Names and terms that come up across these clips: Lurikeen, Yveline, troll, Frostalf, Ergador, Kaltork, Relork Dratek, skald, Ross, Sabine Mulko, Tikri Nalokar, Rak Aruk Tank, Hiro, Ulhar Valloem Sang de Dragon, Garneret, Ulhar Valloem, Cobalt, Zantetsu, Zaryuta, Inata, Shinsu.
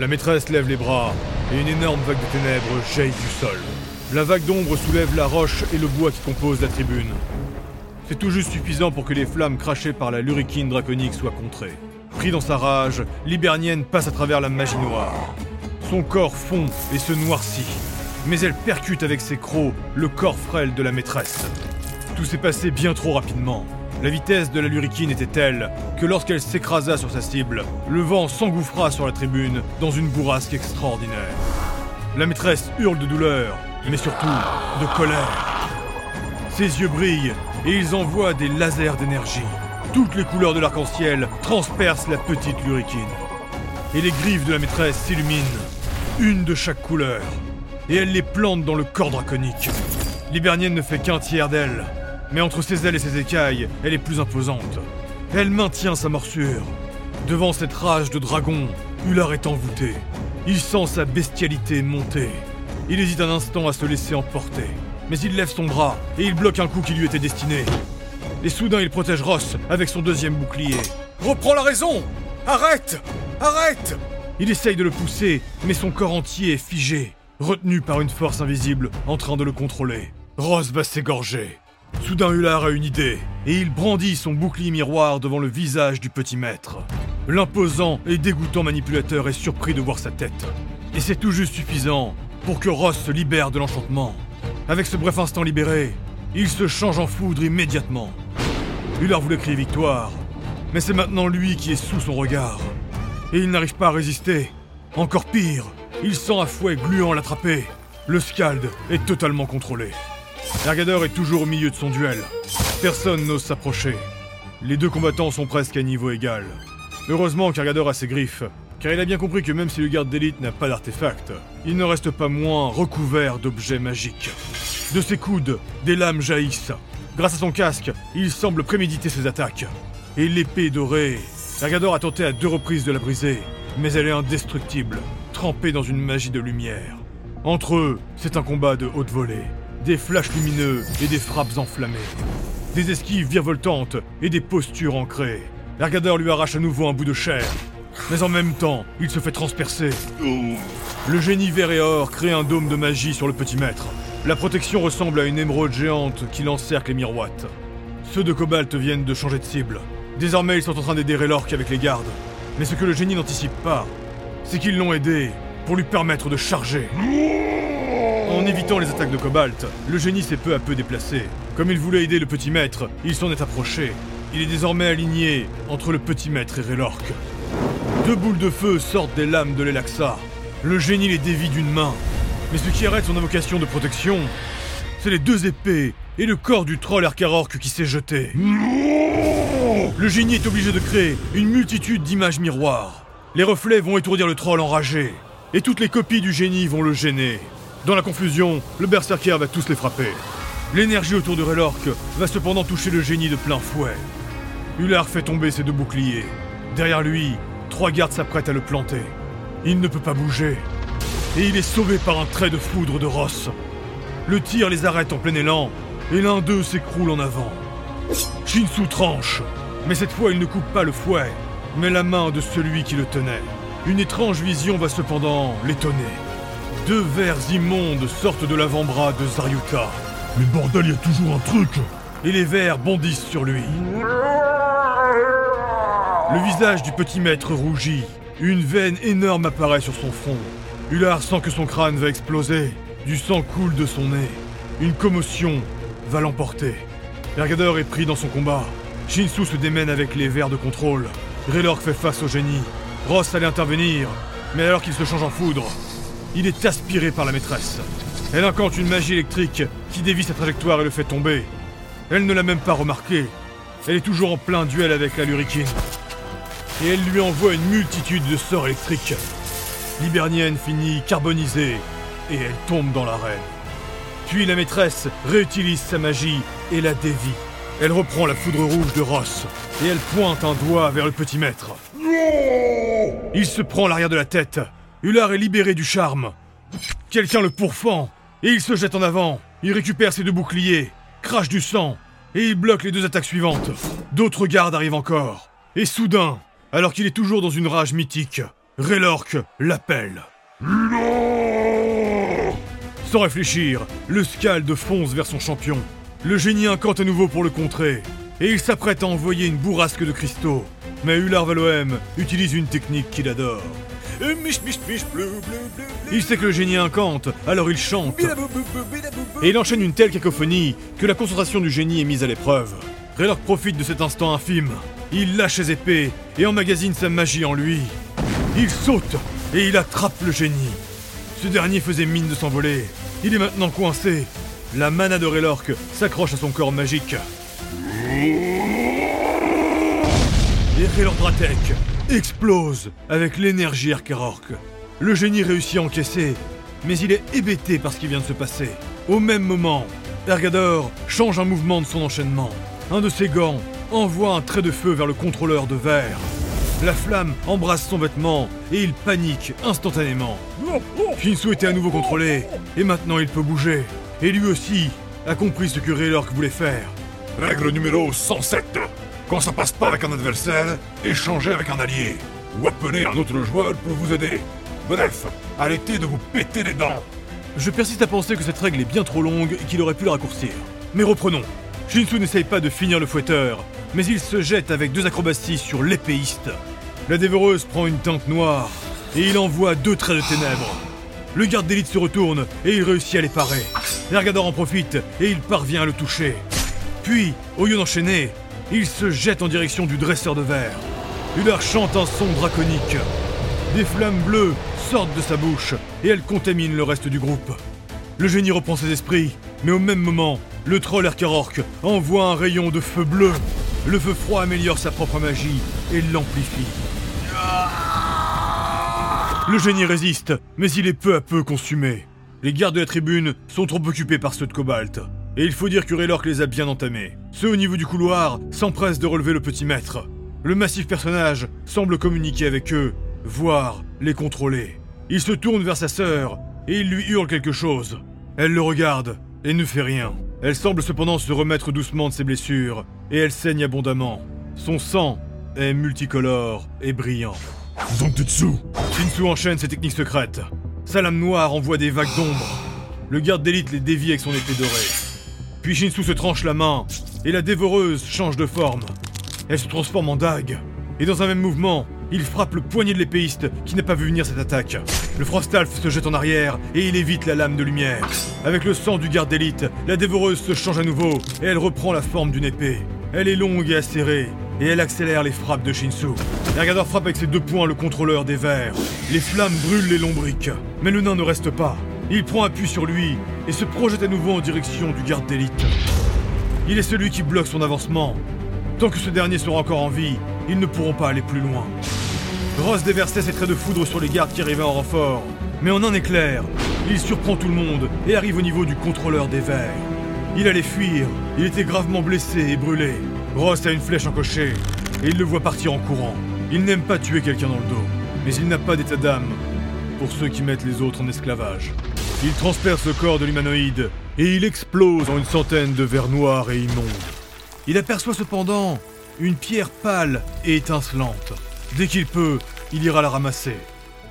La maîtresse lève les bras, et une énorme vague de ténèbres jaillit du sol. La vague d'ombre soulève la roche et le bois qui compose la tribune. C'est tout juste suffisant pour que les flammes crachées par la Lurikeen draconique soient contrées. Pris dans sa rage, l'Hibernienne passe à travers la magie noire. Son corps fond et se noircit, mais elle percute avec ses crocs le corps frêle de la maîtresse. Tout s'est passé bien trop rapidement. La vitesse de la Lurikeen était telle que lorsqu'elle s'écrasa sur sa cible, le vent s'engouffra sur la tribune dans une bourrasque extraordinaire. La maîtresse hurle de douleur, mais surtout de colère. Ses yeux brillent et ils envoient des lasers d'énergie. Toutes les couleurs de l'arc-en-ciel transpercent la petite Lurikeen. Et les griffes de la maîtresse s'illuminent, une de chaque couleur, et elle les plante dans le corps draconique. L'Hibernienne ne fait qu'un tiers d'elle, mais entre ses ailes et ses écailles, elle est plus imposante. Elle maintient sa morsure. Devant cette rage de dragon, Ulhar est envoûté. Il sent sa bestialité monter. Il hésite un instant à se laisser emporter, mais il lève son bras et il bloque un coup qui lui était destiné. Et soudain, il protège Ross avec son deuxième bouclier. Reprends la raison! Arrête! Arrête! Il essaye de le pousser, mais son corps entier est figé, retenu par une force invisible en train de le contrôler. Ross va s'égorger. Soudain, Ulhar a une idée, et il brandit son bouclier miroir devant le visage du petit maître. L'imposant et dégoûtant manipulateur est surpris de voir sa tête. Et c'est tout juste suffisant pour que Ross se libère de l'enchantement. Avec ce bref instant libéré, il se change en foudre immédiatement. Ulhar voulait crier victoire, mais c'est maintenant lui qui est sous son regard. Et il n'arrive pas à résister. Encore pire, il sent un fouet gluant l'attraper. Le skald est totalement contrôlé. Ergador est toujours au milieu de son duel. Personne n'ose s'approcher. Les deux combattants sont presque à niveau égal. Heureusement qu'Ergador a ses griffes, car il a bien compris que même si le garde d'élite n'a pas d'artefact, il ne reste pas moins recouvert d'objets magiques. De ses coudes, des lames jaillissent. Grâce à son casque, il semble préméditer ses attaques. Et l'épée dorée... Ergador a tenté à 2 reprises de la briser, mais elle est indestructible, trempée dans une magie de lumière. Entre eux, c'est un combat de haute volée. Des flashs lumineux et des frappes enflammées. Des esquives virevoltantes et des postures ancrées. Ergador lui arrache à nouveau un bout de chair. Mais en même temps, il se fait transpercer. Le génie vert et or crée un dôme de magie sur le petit maître. La protection ressemble à une émeraude géante qui l'encercle et miroite. Ceux de Cobalt viennent de changer de cible. Désormais, ils sont en train d'aider Relork avec les gardes. Mais ce que le génie n'anticipe pas, c'est qu'ils l'ont aidé pour lui permettre de charger. En évitant les attaques de Cobalt, le génie s'est peu à peu déplacé. Comme il voulait aider le petit maître, il s'en est approché. Il est désormais aligné entre le petit maître et Relork. 2 boules de feu sortent des lames de l'Elaxa. Le génie les dévie d'une main. Mais ce qui arrête son invocation de protection, c'est les 2 épées et le corps du troll Rak Aruk qui s'est jeté. Le génie est obligé de créer une multitude d'images miroirs. Les reflets vont étourdir le troll enragé. Et toutes les copies du génie vont le gêner. Dans la confusion, le berserker va tous les frapper. L'énergie autour de Relork va cependant toucher le génie de plein fouet. Ulhar fait tomber ses 2 boucliers. Derrière lui, 3 gardes s'apprêtent à le planter. Il ne peut pas bouger. Et il est sauvé par un trait de foudre de Ross. Le tir les arrête en plein élan, et l'un d'eux s'écroule en avant. Shinsu tranche, mais cette fois il ne coupe pas le fouet, mais la main de celui qui le tenait. Une étrange vision va cependant l'étonner. 2 vers immondes sortent de l'avant-bras de Zaryuta. Mais bordel, il y a toujours un truc! Et les vers bondissent sur lui. Le visage du petit maître rougit. Une veine énorme apparaît sur son front. Ulhar sent que son crâne va exploser. Du sang coule de son nez. Une commotion va l'emporter. Ergador est pris dans son combat. Shinsu se démène avec les vers de contrôle. Relork fait face au génie. Ross allait intervenir, mais alors qu'il se change en foudre, il est aspiré par la maîtresse. Elle incante une magie électrique qui dévie sa trajectoire et le fait tomber. Elle ne l'a même pas remarqué. Elle est toujours en plein duel avec la Lurikeen. Et elle lui envoie une multitude de sorts électriques. L'Hibernienne finit carbonisée et elle tombe dans l'arène. Puis la maîtresse réutilise sa magie et la dévie. Elle reprend la foudre rouge de Ross et elle pointe un doigt vers le petit maître. Il se prend l'arrière de la tête. Ulhar est libéré du charme. Quelqu'un le pourfend, et il se jette en avant. Il récupère ses 2 boucliers, crache du sang, et il bloque les 2 attaques suivantes. D'autres gardes arrivent encore. Et soudain, alors qu'il est toujours dans une rage mythique, Relork l'appelle. Non ! Sans réfléchir, le skald fonce vers son champion. Le génie incante à nouveau pour le contrer, et il s'apprête à envoyer une bourrasque de cristaux. Mais Ulhar Valloem utilise une technique qu'il adore. Il sait que le génie incante, alors il chante. Et il enchaîne une telle cacophonie que la concentration du génie est mise à l'épreuve. Relork profite de cet instant infime. Il lâche ses épées et emmagasine sa magie en lui. Il saute et il attrape le génie. Ce dernier faisait mine de s'envoler. Il est maintenant coincé. La mana de Relork s'accroche à son corps magique. Et Relork Dratek explose avec l'énergie Rak Aruk. Le génie réussit à encaisser, mais il est hébété par ce qui vient de se passer. Au même moment, Ergador change un mouvement de son enchaînement. Un de ses gants envoie un trait de feu vers le contrôleur de verre. La flamme embrasse son vêtement et il panique instantanément. Shinsu était à nouveau contrôlé, et maintenant il peut bouger. Et lui aussi a compris ce que Relork voulait faire. Règle numéro 107. Quand ça passe pas avec un adversaire, échangez avec un allié. Ou appelez un autre joueur pour vous aider. Bref, arrêtez de vous péter les dents. Je persiste à penser que cette règle est bien trop longue et qu'il aurait pu la raccourcir. Mais reprenons. Shinsu n'essaye pas de finir le fouetteur, mais il se jette avec deux acrobaties sur l'épéiste. La dévoreuse prend une teinte noire, et il envoie deux traits de ténèbres. Le garde d'élite se retourne, et il réussit à les parer. Ergador en profite, et il parvient à le toucher. Puis, au lieu d'enchaîner, il se jette en direction du dresseur de verre. Ulhar chante un son draconique. Des flammes bleues sortent de sa bouche, et elles contaminent le reste du groupe. Le génie reprend ses esprits, mais au même moment, le troll Rak Aruk envoie un rayon de feu bleu. Le feu froid améliore sa propre magie et l'amplifie. Le génie résiste, mais il est peu à peu consumé. Les gardes de la tribune sont trop occupés par ceux de Cobalt. Et il faut dire que Relork les a bien entamés. Ceux au niveau du couloir s'empressent de relever le petit maître. Le massif personnage semble communiquer avec eux, voire les contrôler. Il se tourne vers sa sœur et il lui hurle quelque chose. Elle le regarde et ne fait rien. Elle semble cependant se remettre doucement de ses blessures, et elle saigne abondamment. Son sang est multicolore et brillant. Zantetsu ! Shinsu enchaîne ses techniques secrètes. Sa lame noire envoie des vagues d'ombre. Le garde d'élite les dévie avec son épée dorée. Puis Shinsu se tranche la main, et la dévoreuse change de forme. Elle se transforme en dague, et dans un même mouvement, il frappe le poignet de l'épéiste qui n'a pas vu venir cette attaque. Le Frostalf se jette en arrière et il évite la lame de lumière. Avec le sang du garde d'élite, la dévoreuse se change à nouveau et elle reprend la forme d'une épée. Elle est longue et acérée et elle accélère les frappes de Shinsu. Ergador frappe avec ses deux poings le contrôleur des vers. Les flammes brûlent les lombriques, mais le nain ne reste pas. Il prend appui sur lui et se projette à nouveau en direction du garde d'élite. Il est celui qui bloque son avancement. Tant que ce dernier sera encore en vie, ils ne pourront pas aller plus loin. Ross déversait ses traits de foudre sur les gardes qui arrivaient en renfort. Mais en un éclair, il surprend tout le monde et arrive au niveau du contrôleur des vers. Il allait fuir, il était gravement blessé et brûlé. Ross a une flèche encochée et il le voit partir en courant. Il n'aime pas tuer quelqu'un dans le dos, mais il n'a pas d'état d'âme pour ceux qui mettent les autres en esclavage. Il transperce le corps de l'humanoïde et il explose en une centaine de vers noirs et immondes. Il aperçoit cependant une pierre pâle et étincelante. Dès qu'il peut, il ira la ramasser.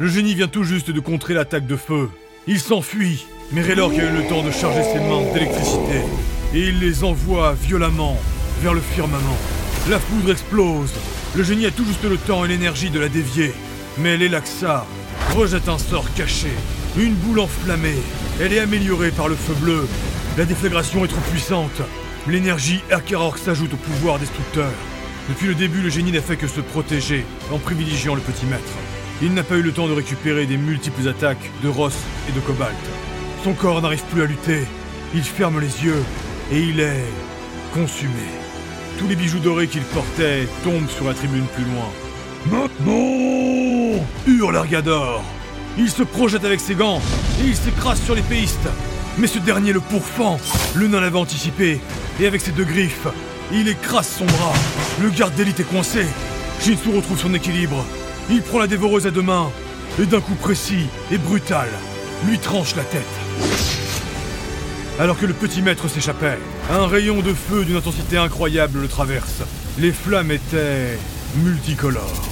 Le génie vient tout juste de contrer l'attaque de feu. Il s'enfuit, mais Relork a eu le temps de charger ses mains d'électricité. Et il les envoie violemment vers le firmament. La foudre explose. Le génie a tout juste le temps et l'énergie de la dévier. Mais l'Elaxa rejette un sort caché. Une boule enflammée. Elle est améliorée par le feu bleu. La déflagration est trop puissante. L'énergie Rak Aruk s'ajoute au pouvoir destructeur. Depuis le début, le génie n'a fait que se protéger en privilégiant le petit maître. Il n'a pas eu le temps de récupérer des multiples attaques de Ross et de Cobalt. Son corps n'arrive plus à lutter. Il ferme les yeux et il est consumé. Tous les bijoux dorés qu'il portait tombent sur la tribune plus loin. Maintenant ! Hurle Ergador. Il se projette avec ses gants et il s'écrase sur l'épéiste. Mais ce dernier le pourfend. Le nain l'avait anticipé et avec ses deux griffes, il écrase son bras. Le garde d'élite est coincé. Shinsu retrouve son équilibre. Il prend la dévoreuse à deux mains et d'un coup précis et brutal, lui tranche la tête. Alors que le petit maître s'échappait, un rayon de feu d'une intensité incroyable le traverse. Les flammes étaient multicolores.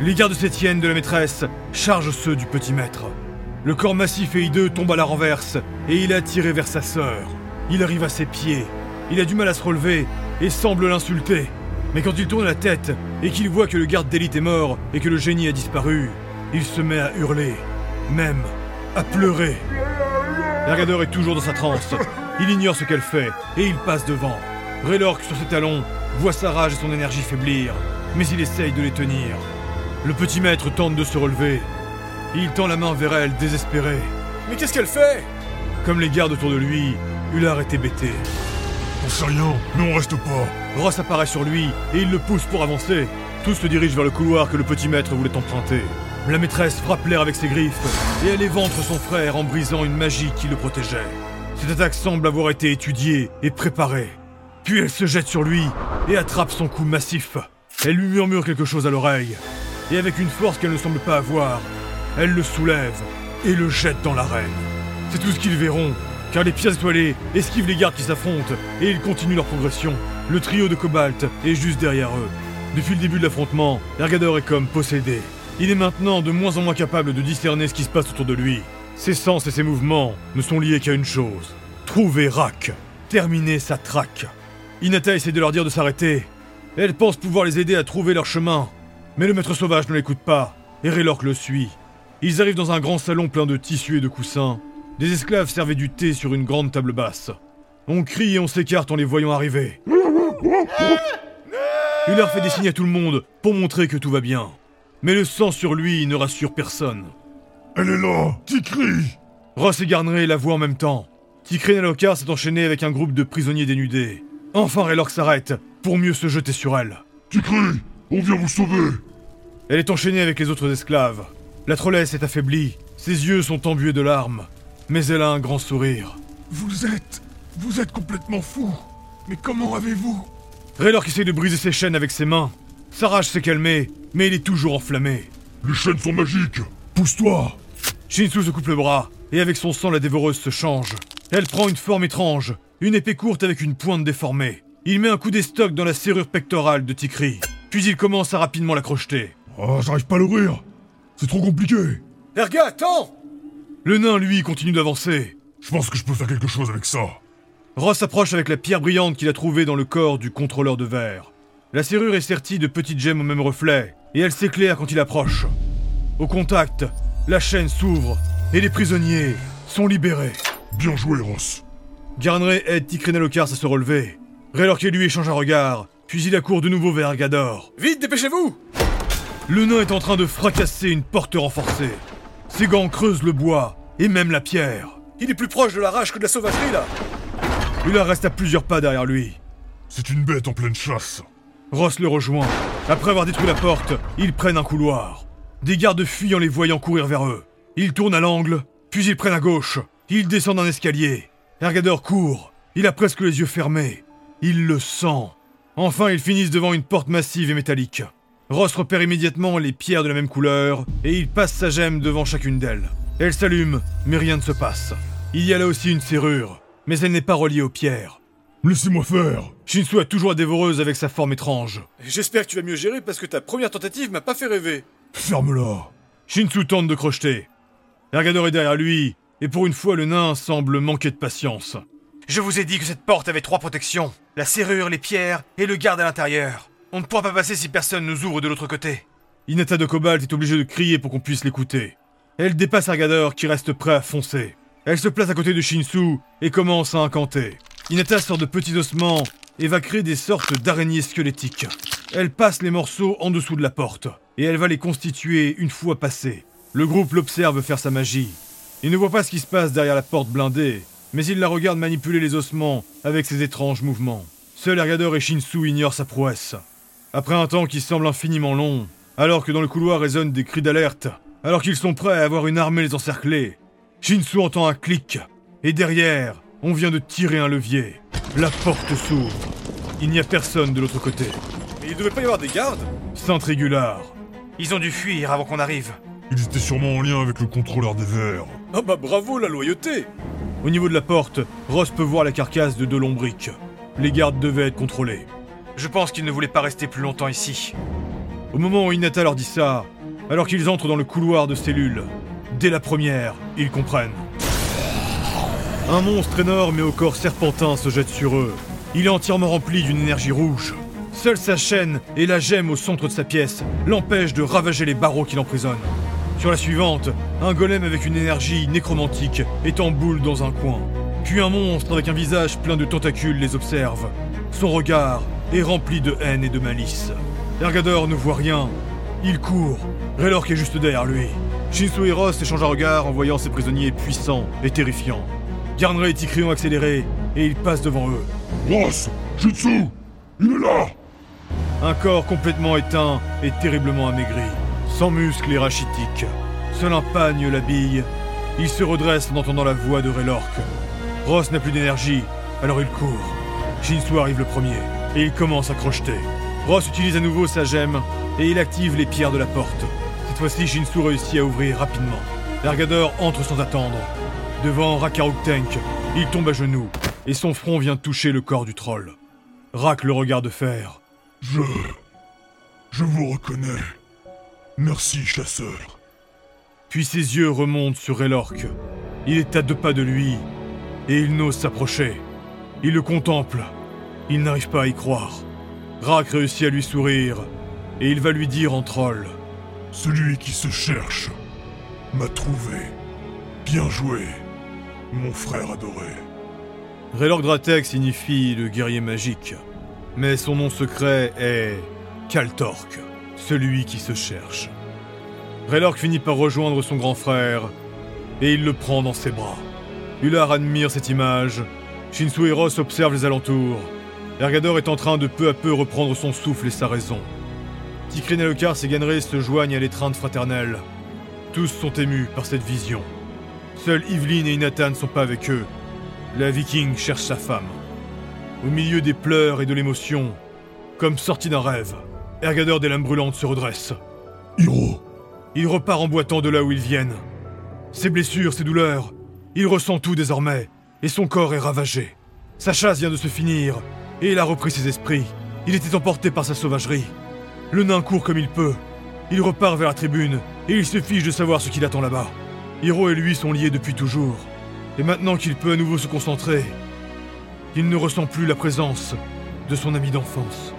Les gardes de cette hyène de la maîtresse chargent ceux du petit maître. Le corps massif et hideux tombe à la renverse, et il est attiré vers sa sœur. Il arrive à ses pieds, il a du mal à se relever, et semble l'insulter. Mais quand il tourne la tête, et qu'il voit que le garde d'élite est mort, et que le génie a disparu, il se met à hurler, même à pleurer. L'Ergador est toujours dans sa transe, il ignore ce qu'elle fait, et il passe devant. Relork sur ses talons, voit sa rage et son énergie faiblir, mais il essaye de les tenir. Le petit maître tente de se relever. Il tend la main vers elle, désespéré. Mais qu'est-ce qu'elle fait ? Comme les gardes autour de lui, Ulhar est hébété. On sait rien, mais on reste pas. Ross apparaît sur lui, et il le pousse pour avancer. Tous se dirigent vers le couloir que le petit maître voulait emprunter. La maîtresse frappe l'air avec ses griffes, et elle éventre son frère en brisant une magie qui le protégeait. Cette attaque semble avoir été étudiée et préparée. Puis elle se jette sur lui, et attrape son cou massif. Elle lui murmure quelque chose à l'oreille, et avec une force qu'elle ne semble pas avoir, elle le soulève et le jette dans l'arène. C'est tout ce qu'ils verront, car les pierres étoilées esquivent les gardes qui s'affrontent et ils continuent leur progression. Le trio de Cobalt est juste derrière eux. Depuis le début de l'affrontement, Ergador est comme possédé. Il est maintenant de moins en moins capable de discerner ce qui se passe autour de lui. Ses sens et ses mouvements ne sont liés qu'à une chose. Trouver Rak. Terminer sa traque. Inata essaie de leur dire de s'arrêter. Elle pense pouvoir les aider à trouver leur chemin. Mais le maître sauvage ne l'écoute pas et Relork le suit. Ils arrivent dans un grand salon plein de tissus et de coussins. Des esclaves servaient du thé sur une grande table basse. On crie et on s'écarte en les voyant arriver. Ulhar fait des signes à tout le monde pour montrer que tout va bien. Mais le sang sur lui ne rassure personne. Elle est là, Tikri ! Ross et Garneret la voient en même temps. Tikri Nalokar s'est enchaîné avec un groupe de prisonniers dénudés. Enfin Relork s'arrête pour mieux se jeter sur elle. Tikri, on vient vous sauver ! Elle est enchaînée avec les autres esclaves. La trollesse est affaiblie, ses yeux sont embués de larmes, mais elle a un grand sourire. Vous êtes complètement fou. Mais comment avez-vous... Relork essaie de briser ses chaînes avec ses mains. Sa rage s'est calmée, mais il est toujours enflammé. Les chaînes sont magiques. Pousse-toi. Shinsu se coupe le bras, et avec son sang la dévoreuse se change. Elle prend une forme étrange, une épée courte avec une pointe déformée. Il met un coup d'estoc dans la serrure pectorale de Tikri, puis il commence à rapidement la crocheter. Oh, j'arrive pas à l'ouvrir. C'est trop compliqué. Erga, attends! Le nain, lui, continue d'avancer. Je pense que je peux faire quelque chose avec ça. Ross s'approche avec la pierre brillante qu'il a trouvée dans le corps du contrôleur de verre. La serrure est sertie de petites gemmes au même reflet, et elle s'éclaire quand il approche. Au contact, la chaîne s'ouvre, et les prisonniers sont libérés. Bien joué, Ross. Garneret aide Tikri Nalokar à se relever. Relork et lui échangent un regard, puis il accourt de nouveau vers Ergador. Vite, dépêchez-vous! Le nain est en train de fracasser une porte renforcée. Ses gants creusent le bois, et même la pierre. Il est plus proche de la rage que de la sauvagerie, là. Ulhar reste à plusieurs pas derrière lui. C'est une bête en pleine chasse. Ross le rejoint. Après avoir détruit la porte, ils prennent un couloir. Des gardes fuient en les voyant courir vers eux. Ils tournent à l'angle, puis ils prennent à gauche. Ils descendent un escalier. Ergador court. Il a presque les yeux fermés. Il le sent. Enfin, ils finissent devant une porte massive et métallique. Ross repère immédiatement les pierres de la même couleur, et il passe sa gemme devant chacune d'elles. Elle s'allume, mais rien ne se passe. Il y a là aussi une serrure, mais elle n'est pas reliée aux pierres. Laissez-moi faire. Shinsu a toujours la dévoreuse avec sa forme étrange. J'espère que tu vas mieux gérer parce que ta première tentative m'a pas fait rêver. Ferme-la. Shinsu tente de crocheter. Ergador est derrière lui, et pour une fois le nain semble manquer de patience. Je vous ai dit que cette porte avait 3 protections. La serrure, les pierres, et le garde à l'intérieur. On ne pourra pas passer si personne nous ouvre de l'autre côté. Inata de Cobalt est obligée de crier pour qu'on puisse l'écouter. Elle dépasse Ergador qui reste prêt à foncer. Elle se place à côté de Shinsu et commence à incanter. Inata sort de petits ossements et va créer des sortes d'araignées squelettiques. Elle passe les morceaux en dessous de la porte et elle va les constituer une fois passés. Le groupe l'observe faire sa magie. Il ne voit pas ce qui se passe derrière la porte blindée, mais il la regarde manipuler les ossements avec ses étranges mouvements. Seuls Ergador et Shinsu ignorent sa prouesse. Après un temps qui semble infiniment long, alors que dans le couloir résonnent des cris d'alerte, alors qu'ils sont prêts à avoir une armée les encercler, Shinsu entend un clic, et derrière, on vient de tirer un levier. La porte s'ouvre. Il n'y a personne de l'autre côté. Mais il devait pas y avoir des gardes ? S'intrigue Ulhar. Ils ont dû fuir avant qu'on arrive. Ils étaient sûrement en lien avec le contrôleur des verres. Ah bah bravo la loyauté ! Au niveau de la porte, Ross peut voir la carcasse de 2 lombriques. Les gardes devaient être contrôlés. Je pense qu'ils ne voulaient pas rester plus longtemps ici. Au moment où Inata leur dit ça, alors qu'ils entrent dans le couloir de cellules, dès la première, ils comprennent. Un monstre énorme et au corps serpentin se jette sur eux. Il est entièrement rempli d'une énergie rouge. Seule sa chaîne et la gemme au centre de sa pièce l'empêchent de ravager les barreaux qui l'emprisonnent. Sur la suivante, un golem avec une énergie nécromantique est en boule dans un coin. Puis un monstre avec un visage plein de tentacules les observe. Son regard est rempli de haine et de malice. Ergador ne voit rien. Il court. Relork est juste derrière lui. Shinsu et Ross échangent un regard en voyant ces prisonniers puissants et terrifiants. Garnray et Tikri ont accéléré et ils passent devant eux. Ross, Shinsu, il est là! Un corps complètement éteint et terriblement amaigri, sans muscles et rachitiques. Seul un pagne l'habille. Il se redresse en entendant la voix de Relork. Ross n'a plus d'énergie, alors il court. Shinsu arrive le premier, et il commence à crocheter. Ross utilise à nouveau sa gemme, et il active les pierres de la porte. Cette fois-ci, Shinsu réussit à ouvrir rapidement. Ergador entre sans attendre. Devant Rak Aruk Tank, il tombe à genoux, et son front vient toucher le corps du troll. Rak le regarde faire. Je vous reconnais. Merci, chasseur. Puis ses yeux remontent sur Relork. Il est à 2 pas de lui, et il n'ose s'approcher. Il le contemple. Il n'arrive pas à y croire. Rak réussit à lui sourire, et il va lui dire en troll. « Celui qui se cherche m'a trouvé. Bien joué, mon frère adoré. » Relork Dratek signifie le guerrier magique. Mais son nom secret est Kaltork, celui qui se cherche. Relork finit par rejoindre son grand frère et il le prend dans ses bras. Ulhar admire cette image, Shinsu et Ross observent les alentours. Ergador est en train de peu à peu reprendre son souffle et sa raison. Tikri Nalokar et Ganré se joignent à l'étreinte fraternelle. Tous sont émus par cette vision. Seuls Yveline et Inata ne sont pas avec eux. La Viking cherche sa femme. Au milieu des pleurs et de l'émotion, comme sorti d'un rêve, Ergador des lames brûlantes se redresse. Hiro. Il repart en boitant de là où ils viennent. Ses blessures, ses douleurs, il ressent tout désormais, et son corps est ravagé. Sa chasse vient de se finir, et il a repris ses esprits. Il était emporté par sa sauvagerie. Le nain court comme il peut. Il repart vers la tribune, et il se fiche de savoir ce qu'il attend là-bas. Hiro et lui sont liés depuis toujours, et maintenant qu'il peut à nouveau se concentrer, il ne ressent plus la présence de son ami d'enfance.